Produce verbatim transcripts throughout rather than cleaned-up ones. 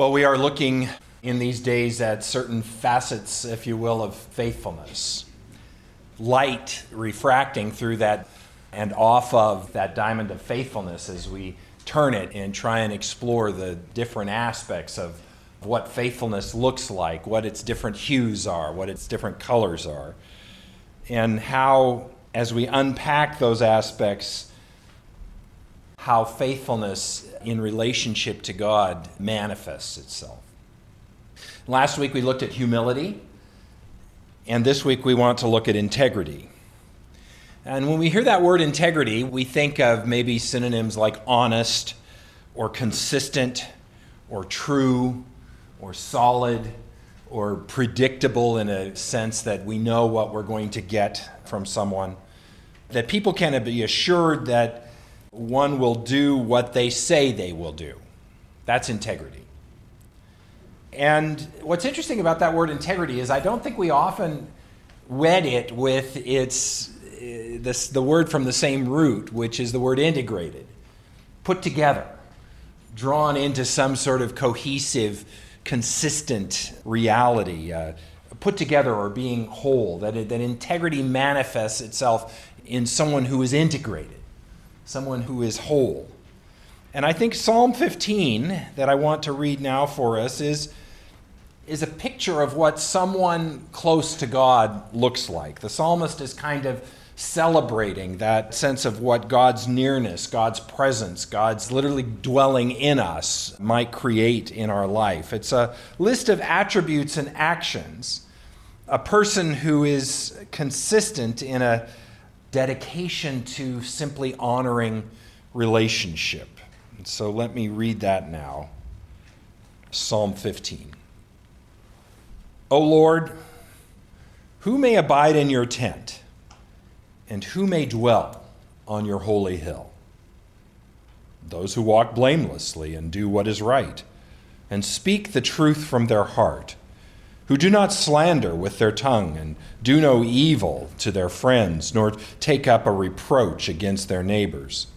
Well, we are looking in these days at certain facets, if you will, of faithfulness. Light refracting through that and off of that diamond of faithfulness as we turn it and try and explore the different aspects of what faithfulness looks like, what its different hues are, what its different colors are, and how, as we unpack those aspects, how faithfulness in relationship to God manifests itself. Last week we looked at humility, and this week we want to look at integrity. And when we hear that word integrity, we think of maybe synonyms like honest or consistent or true or solid, or predictable in a sense that we know what we're going to get from someone, that people can be assured that one will do what they say they will do. That's integrity. And what's interesting about that word integrity is I don't think we often wed it with its this, the word from the same root, which is the word integrated, put together, drawn into some sort of cohesive, consistent reality, uh, put together or being whole, that, that integrity manifests itself in someone who is integrated, someone who is whole. And I think Psalm fifteen that I want to read now for us is, is a picture of what someone close to God looks like. The psalmist is kind of celebrating that sense of what God's nearness, God's presence, God's literally dwelling in us might create in our life. It's a list of attributes and actions. A person who is consistent in a dedication to simply honoring relationship. And so let me read that now. Psalm fifteen. O Lord, who may abide in your tent? And who may dwell on your holy hill? Those who walk blamelessly and do what is right, and speak the truth from their heart, who do not slander with their tongue, and do no evil to their friends, nor take up a reproach against their neighbors,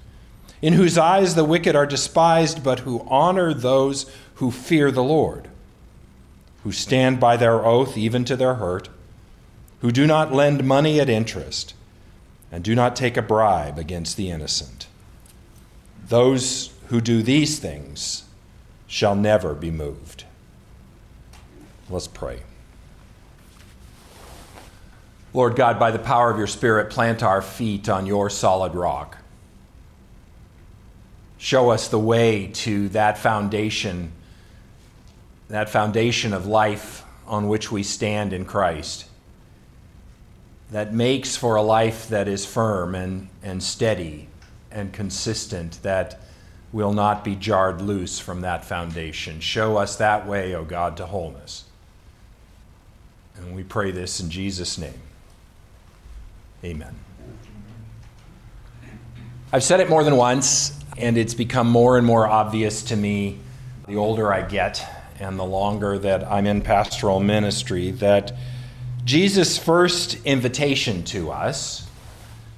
in whose eyes the wicked are despised, but who honor those who fear the Lord, who stand by their oath even to their hurt, who do not lend money at interest, and do not take a bribe against the innocent. Those who do these things shall never be moved. Let's pray. Lord God, by the power of your Spirit, plant our feet on your solid rock. Show us the way to that foundation, that foundation of life on which we stand in Christ, that makes for a life that is firm and, and steady and consistent, that will not be jarred loose from that foundation. Show us that way, O God, to wholeness. And we pray this in Jesus' name. Amen. I've said it more than once, and it's become more and more obvious to me the older I get and the longer that I'm in pastoral ministry that Jesus' first invitation to us,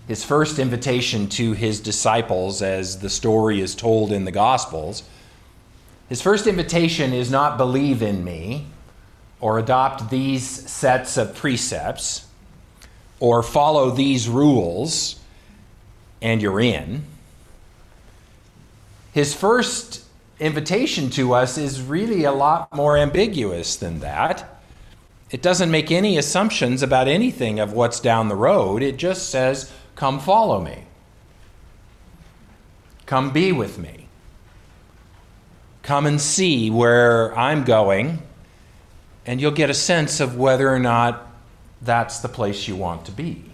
his first invitation to his disciples as the story is told in the Gospels, his first invitation is not believe in me or adopt these sets of precepts or follow these rules and you're in. His first invitation to us is really a lot more ambiguous than that. It doesn't make any assumptions about anything of what's down the road. It just says, come follow me. Come be with me. Come and see where I'm going, and you'll get a sense of whether or not that's the place you want to be.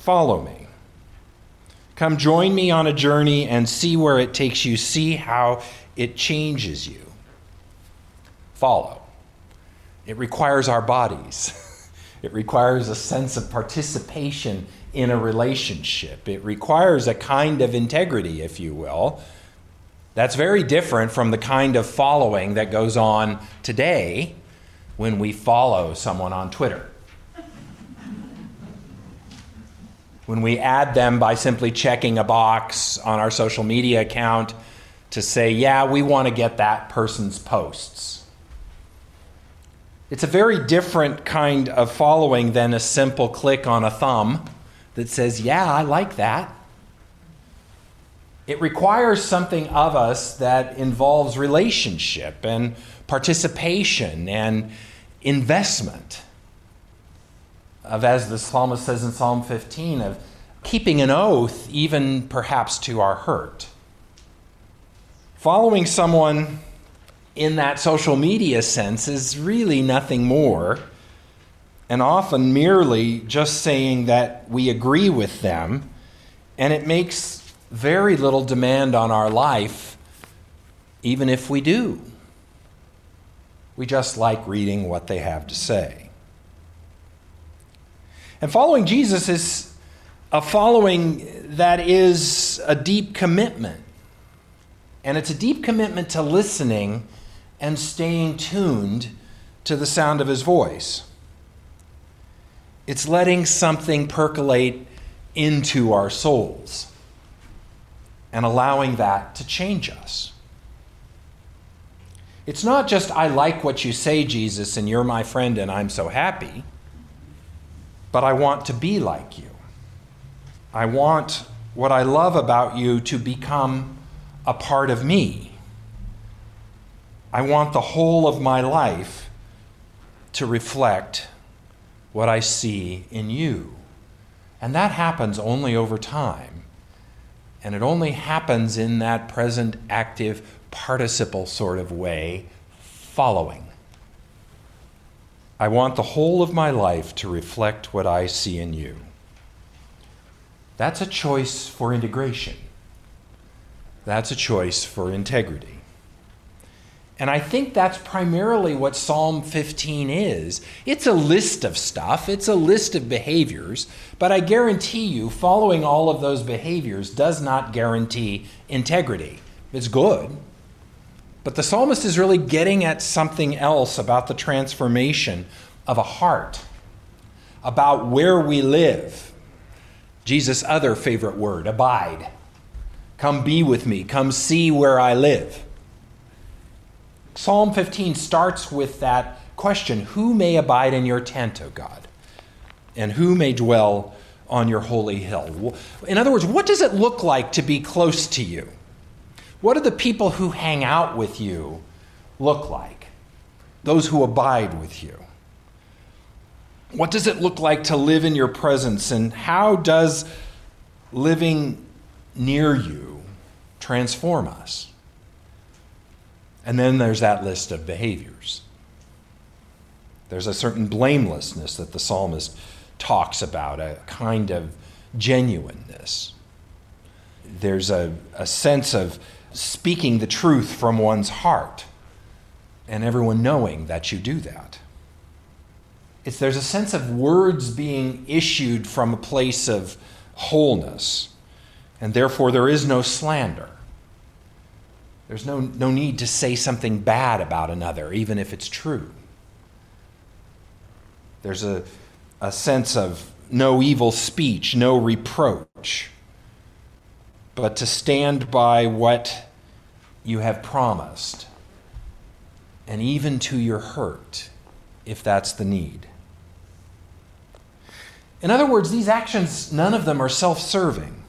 Follow me. Come join me on a journey and see where it takes you. See how it changes you. Follow. It requires our bodies. It requires a sense of participation in a relationship. It requires a kind of integrity, if you will, that's very different from the kind of following that goes on today when we follow someone on Twitter. When we add them by simply checking a box on our social media account to say, yeah, we want to get that person's posts. It's a very different kind of following than a simple click on a thumb that says, yeah, I like that. It requires something of us that involves relationship and participation and investment. Of, as the psalmist says in Psalm fifteen, of keeping an oath even perhaps to our hurt. Following someone in that social media sense is really nothing more, and often merely just saying that we agree with them, and it makes very little demand on our life, even if we do. We just like reading what they have to say. And following Jesus is a following that is a deep commitment, and it's a deep commitment to listening and staying tuned to the sound of his voice. It's letting something percolate into our souls and allowing that to change us. It's not just, I like what you say, Jesus, and you're my friend and I'm so happy, but I want to be like you. I want what I love about you to become a part of me. I want the whole of my life to reflect what I see in you. And that happens only over time. And it only happens in that present, active, participle sort of way, following. I want the whole of my life to reflect what I see in you. That's a choice for integration. That's a choice for integrity. And I think that's primarily what Psalm fifteen is. It's a list of stuff, it's a list of behaviors, but I guarantee you following all of those behaviors does not guarantee integrity. It's good, but the psalmist is really getting at something else about the transformation of a heart, about where we live. Jesus' other favorite word, abide. Come be with me, come see where I live. Psalm fifteen starts with that question, who may abide in your tent, O God? And who may dwell on your holy hill? In other words, what does it look like to be close to you? What do the people who hang out with you look like? Those who abide with you. What does it look like to live in your presence? And how does living near you transform us? And then there's that list of behaviors. There's a certain blamelessness that the psalmist talks about, a kind of genuineness. There's a, a sense of speaking the truth from one's heart and everyone knowing that you do that. It's, there's a sense of words being issued from a place of wholeness, and therefore there is no slander. There's no, no need to say something bad about another, even if it's true. There's a, a sense of no evil speech, no reproach, but to stand by what you have promised, and even to your hurt, if that's the need. In other words, these actions, none of them are self-serving.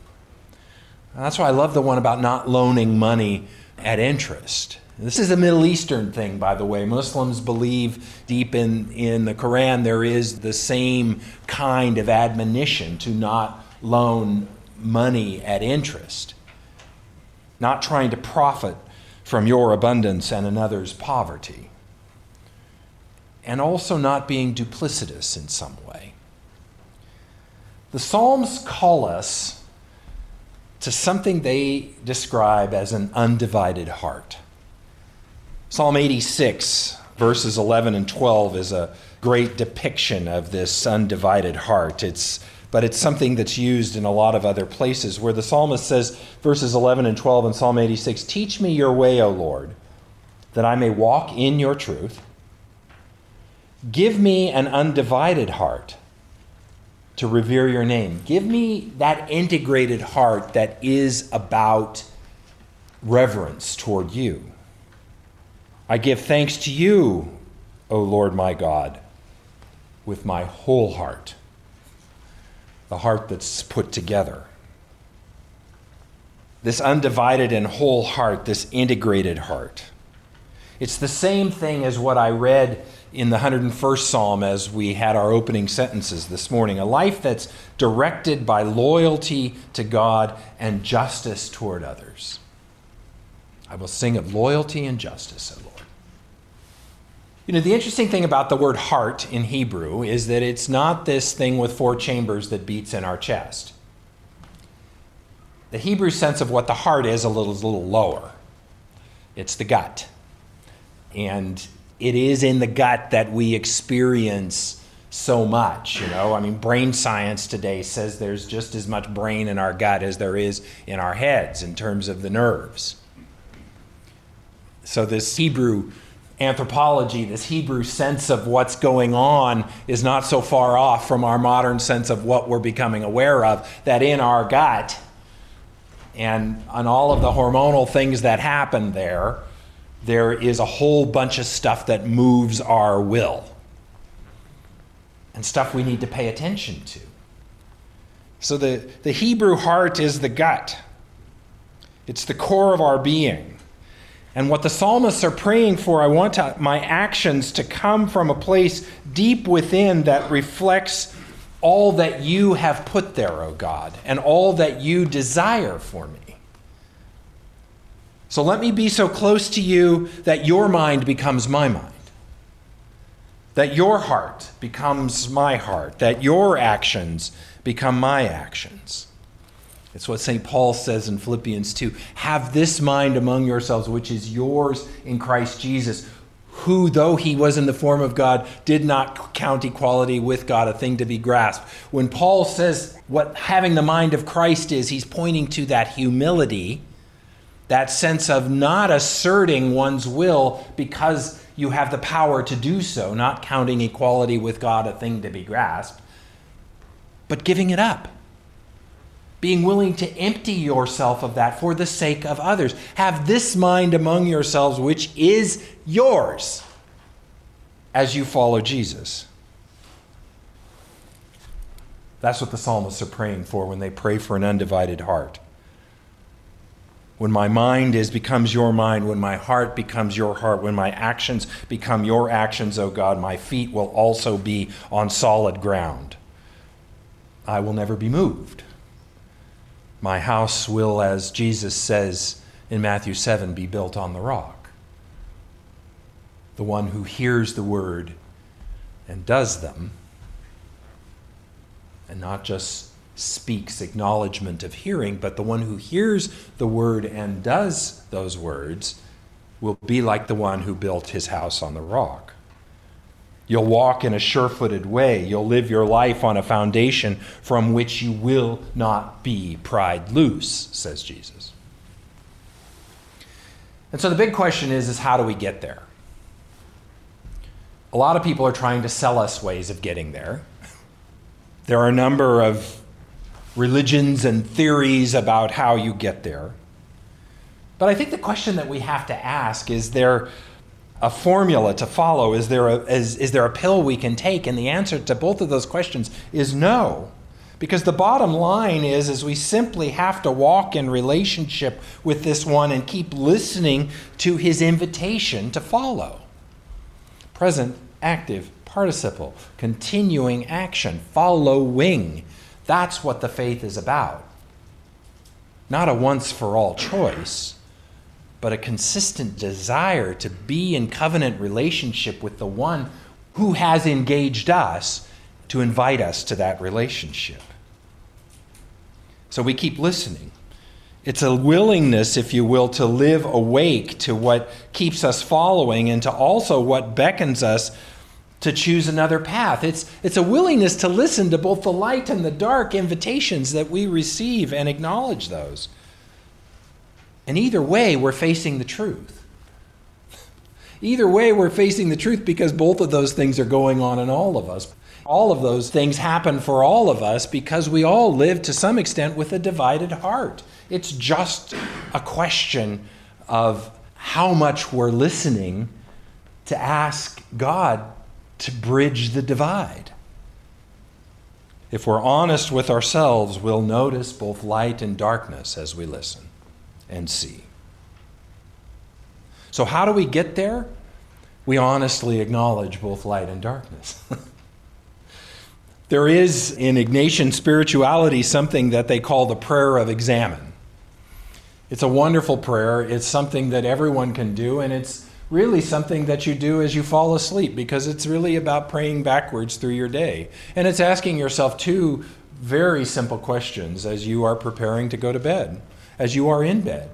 And that's why I love the one about not loaning money at interest. This is a Middle Eastern thing, by the way. Muslims believe deep in, in the Quran there is the same kind of admonition to not loan money at interest, not trying to profit from your abundance and another's poverty, and also not being duplicitous in some way. The Psalms call us to something they describe as an undivided heart. Psalm eighty-six, verses eleven and twelve is a great depiction of this undivided heart. It's, but it's something that's used in a lot of other places where the psalmist says, verses eleven and twelve in Psalm eighty-six, teach me your way, O Lord, that I may walk in your truth. Give me an undivided heart to revere your name. Give me that integrated heart that is about reverence toward you. I give thanks to you, O Lord my God, with my whole heart, the heart that's put together. This undivided and whole heart, this integrated heart. It's the same thing as what I read in the one hundred first Psalm as we had our opening sentences this morning. A life that's directed by loyalty to God and justice toward others. I will sing of loyalty and justice, O Lord. You know, the interesting thing about the word heart in Hebrew is that it's not this thing with four chambers that beats in our chest. The Hebrew sense of what the heart is a little, is a little lower. It's the gut. And it is in the gut that we experience so much, you know. I mean, brain science today says there's just as much brain in our gut as there is in our heads in terms of the nerves. So this Hebrew anthropology, this Hebrew sense of what's going on is not so far off from our modern sense of what we're becoming aware of, that in our gut and on all of the hormonal things that happen there, there is a whole bunch of stuff that moves our will and stuff we need to pay attention to. So the, the Hebrew heart is the gut. It's the core of our being. And what the psalmists are praying for, I want to, my actions to come from a place deep within that reflects all that you have put there, O God, and all that you desire for me. So let me be so close to you that your mind becomes my mind, that your heart becomes my heart, that your actions become my actions. It's what Saint Paul says in Philippians two, have this mind among yourselves, which is yours in Christ Jesus, who, though he was in the form of God, did not count equality with God a thing to be grasped. When Paul says what having the mind of Christ is, he's pointing to that humility, that sense of not asserting one's will because you have the power to do so, not counting equality with God a thing to be grasped, but giving it up, being willing to empty yourself of that for the sake of others. Have this mind among yourselves, which is yours as you follow Jesus. That's what the psalmists are praying for when they pray for an undivided heart. When my mind is becomes your mind, when my heart becomes your heart, when my actions become your actions, O God, my feet will also be on solid ground. I will never be moved. My house will, as Jesus says in Matthew seven, be built on the rock. The one who hears the word and does them, and not just speaks acknowledgement of hearing, but the one who hears the word and does those words will be like the one who built his house on the rock. You'll walk in a sure-footed way. You'll live your life on a foundation from which you will not be pried loose, says Jesus. And so the big question is, is how do we get there? A lot of people are trying to sell us ways of getting there. There are a number of religions and theories about how you get there. But I think the question that we have to ask, is there a formula to follow? Is there a, is, is there a pill we can take? And the answer to both of those questions is no. Because the bottom line is, is we simply have to walk in relationship with this one and keep listening to his invitation to follow. Present, active, participle, continuing action, following. That's what the faith is about. Not a once-for-all choice, but a consistent desire to be in covenant relationship with the one who has engaged us to invite us to that relationship. So we keep listening. It's a willingness, if you will, to live awake to what keeps us following and to also what beckons us to choose another path. It's, it's a willingness to listen to both the light and the dark invitations that we receive and acknowledge those. And either way, we're facing the truth. Either way, we're facing the truth because both of those things are going on in all of us. All of those things happen for all of us because we all live to some extent with a divided heart. It's just a question of how much we're listening to ask God to bridge the divide. If we're honest with ourselves, we'll notice both light and darkness as we listen and see. So how do we get there? We honestly acknowledge both light and darkness. There is in Ignatian spirituality something that they call the prayer of examine. It's a wonderful prayer. It's something that everyone can do, and it's really something that you do as you fall asleep, because it's really about praying backwards through your day. And it's asking yourself two very simple questions as you are preparing to go to bed, as you are in bed.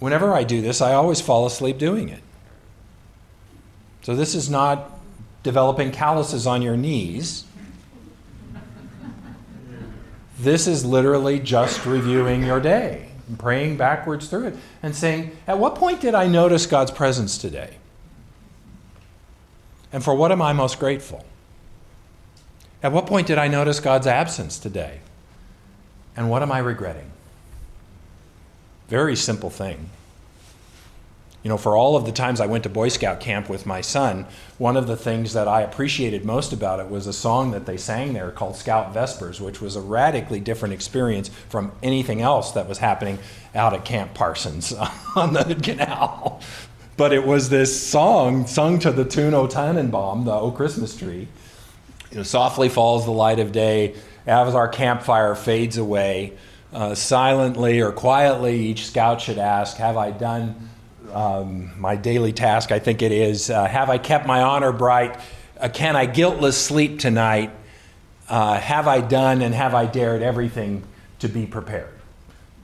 Whenever I do this, I always fall asleep doing it. So this is not developing calluses on your knees. This is literally just reviewing your day and praying backwards through it and saying, at what point did I notice God's presence today? And for what am I most grateful? At what point did I notice God's absence today? And what am I regretting? Very simple thing. You know, for all of the times I went to Boy Scout camp with my son, one of the things that I appreciated most about it was a song that they sang there called Scout Vespers, which was a radically different experience from anything else that was happening out at Camp Parsons on the canal. But it was this song sung to the tune O Tannenbaum, the O Christmas Tree. You know, softly falls the light of day as our campfire fades away. Uh, silently or quietly, each scout should ask, have I done um, my daily task? I think it is. Uh, have I kept my honor bright? Uh, can I guiltless sleep tonight? Uh, have I done and have I dared everything to be prepared?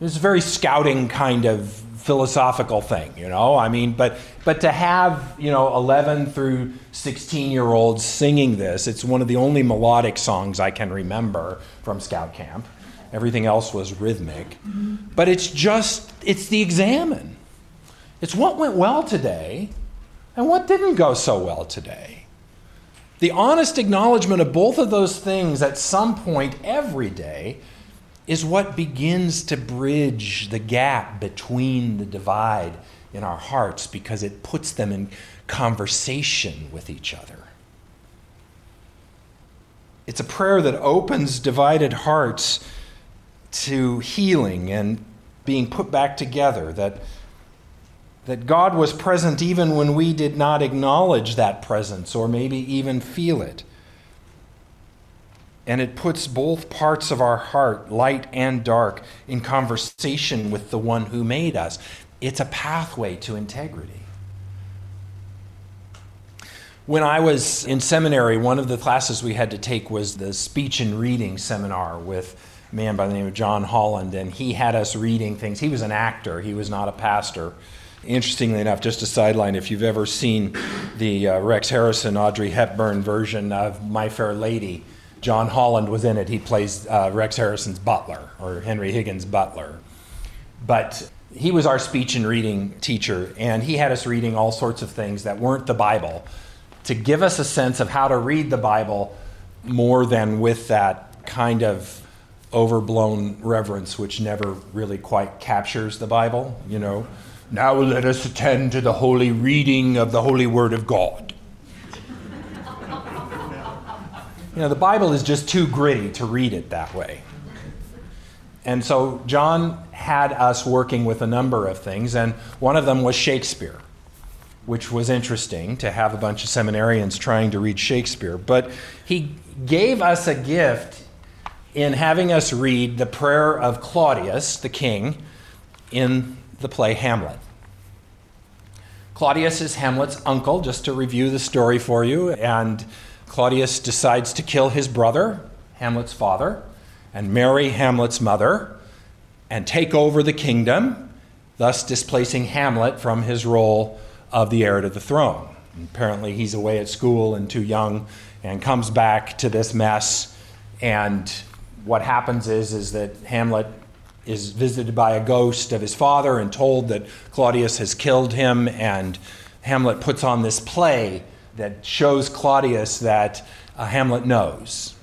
It's a very scouting kind of philosophical thing, you know? I mean, but but to have, you know, eleven through sixteen-year-olds singing this, it's one of the only melodic songs I can remember from scout camp. Everything else was rhythmic. But it's just, it's the examine. It's what went well today and what didn't go so well today. The honest acknowledgement of both of those things at some point every day is what begins to bridge the gap between the divide in our hearts, because it puts them in conversation with each other. It's a prayer that opens divided hearts to healing and being put back together, that that God was present even when we did not acknowledge that presence or maybe even feel it. And it puts both parts of our heart, light and dark, in conversation with the one who made us. It's a pathway to integrity. When I was in seminary, one of the classes we had to take was the speech and reading seminar with a man by the name of John Holland, and he had us reading things. He was an actor, he was not a pastor. Interestingly enough, just a sideline, if you've ever seen the uh, Rex Harrison, Audrey Hepburn version of My Fair Lady, John Holland was in it. He plays uh, Rex Harrison's butler, or Henry Higgins' butler. But he was our speech and reading teacher, and he had us reading all sorts of things that weren't the Bible to give us a sense of how to read the Bible more than with that kind of overblown reverence which never really quite captures the Bible, you know. Now let us attend to the holy reading of the holy word of God. You know, the Bible is just too gritty to read it that way. And so John had us working with a number of things, and one of them was Shakespeare, which was interesting to have a bunch of seminarians trying to read Shakespeare. But he gave us a gift in having us read the prayer of Claudius, the king, in the play Hamlet. Claudius is Hamlet's uncle, just to review the story for you, and Claudius decides to kill his brother, Hamlet's father, and marry Hamlet's mother, and take over the kingdom, thus displacing Hamlet from his role of the heir to the throne. And apparently he's away at school and too young, and comes back to this mess, and what happens is, is that Hamlet is visited by a ghost of his father and told that Claudius has killed him, and Hamlet puts on this play that shows Claudius that uh, Hamlet knows.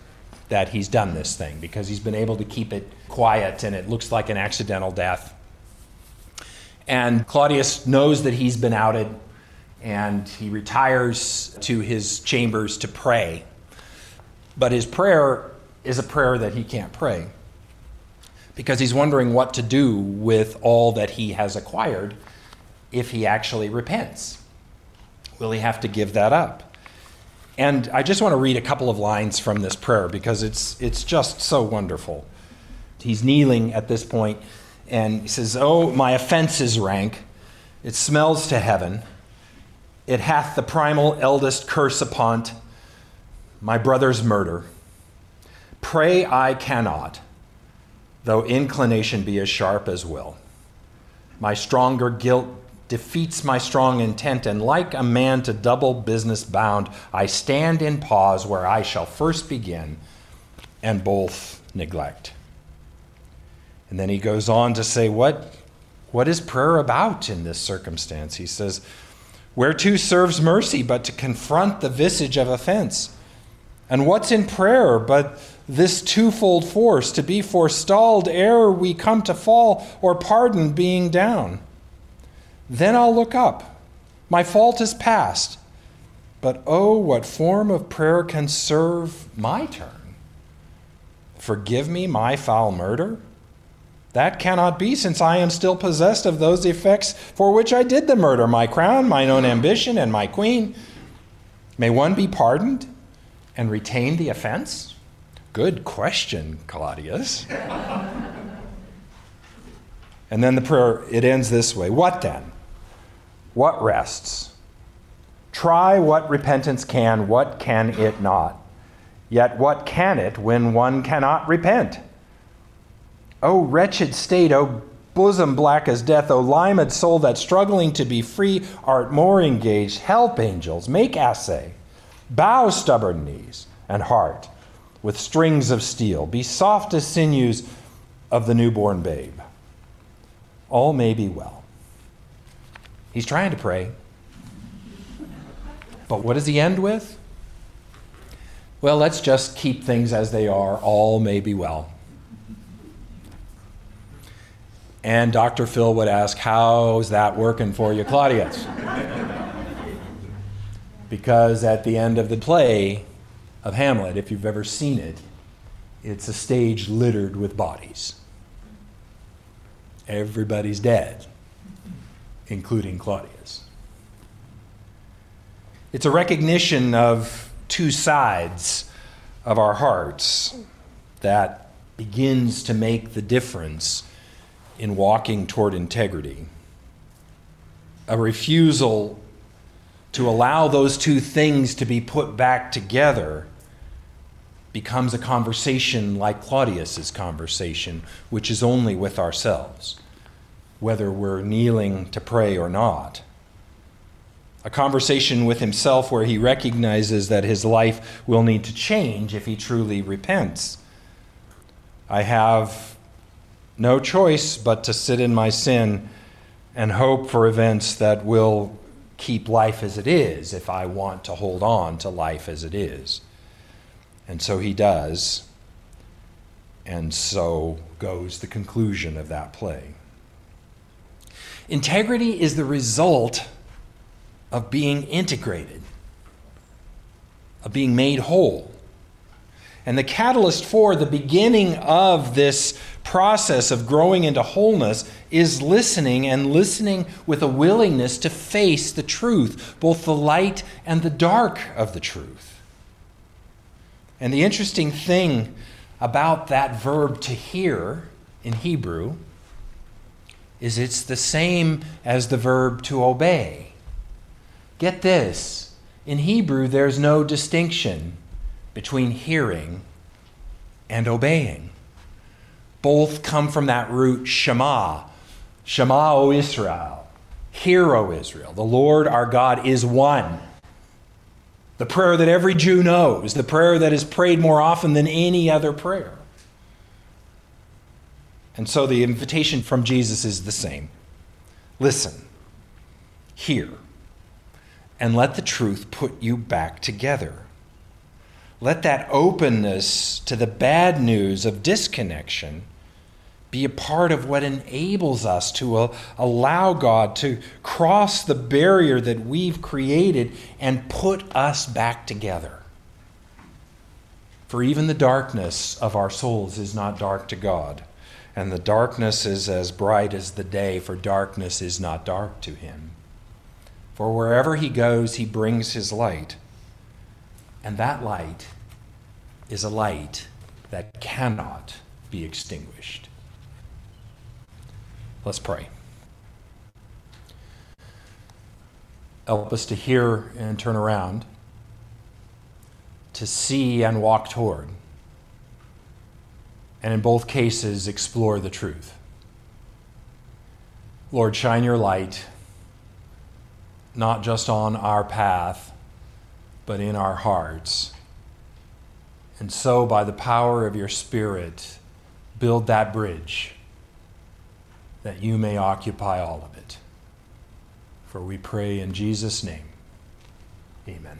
that he's done this thing, because he's been able to keep it quiet and it looks like an accidental death. And Claudius knows that he's been outed, and he retires to his chambers to pray. But his prayer is a prayer that he can't pray, because he's wondering what to do with all that he has acquired if he actually repents. Will he have to give that up? And I just want to read a couple of lines from this prayer, because it's it's just so wonderful. He's kneeling at this point, and he says, "Oh, my offense is rank. It smells to heaven. It hath the primal eldest curse upon't, my brother's murder. Pray I cannot, though inclination be as sharp as will. My stronger guilt defeats my strong intent, and like a man to double business bound, I stand in pause where I shall first begin, and both neglect." And then he goes on to say, what, what is prayer about in this circumstance? He says, "Whereto serves mercy but to confront the visage of offense? And what's in prayer but this twofold force, to be forestalled ere we come to fall, or pardon being down? Then I'll look up. My fault is past. But oh, what form of prayer can serve my turn? Forgive me my foul murder? That cannot be, since I am still possessed of those effects for which I did the murder, my crown, mine own ambition, and my queen. May one be pardoned and retain the offense?" Good question, Claudius. And then the prayer, it ends this way. "What then? What rests? Try what repentance can, what can it not? Yet what can it when one cannot repent? O wretched state, O bosom black as death, O limed soul that struggling to be free art more engaged, help angels, make assay, bow stubborn knees and heart with strings of steel, be soft as sinews of the newborn babe. All may be well." He's trying to pray. But what does he end with? Well, let's just keep things as they are, all may be well. And Doctor Phil would ask, "How's that working for you, Claudius?" Because at the end of the play of Hamlet, if you've ever seen it, it's a stage littered with bodies. Everybody's dead, including Claudius. It's a recognition of two sides of our hearts that begins to make the difference in walking toward integrity. A refusal to allow those two things to be put back together becomes a conversation like Claudius's conversation, which is only with ourselves, whether we're kneeling to pray or not. A conversation with himself where he recognizes that his life will need to change if he truly repents. I have no choice but to sit in my sin and hope for events that will keep life as it is if I want to hold on to life as it is. And so he does, and so goes the conclusion of that play. Integrity is the result of being integrated, of being made whole. And the catalyst for the beginning of this process of growing into wholeness is listening, and listening with a willingness to face the truth, both the light and the dark of the truth. And the interesting thing about that verb "to hear" in Hebrew is it's the same as the verb "to obey." Get this, in Hebrew there's no distinction between hearing and obeying. Both come from that root Shema. Shema, O Israel. Hear, O Israel. The Lord our God is one. The prayer that every Jew knows, the prayer that is prayed more often than any other prayer. And so the invitation from Jesus is the same. Listen, hear, and let the truth put you back together. Let that openness to the bad news of disconnection be a part of what enables us to allow God to cross the barrier that we've created and put us back together. For even the darkness of our souls is not dark to God, and the darkness is as bright as the day, for darkness is not dark to him. For wherever he goes, he brings his light, and that light is a light that cannot be extinguished. Let's pray. Help us to hear and turn around, to see and walk toward, and in both cases, explore the truth. Lord, shine your light, not just on our path, but in our hearts. And so, by the power of your Spirit, build that bridge, that you may occupy all of it. For we pray in Jesus' name. Amen.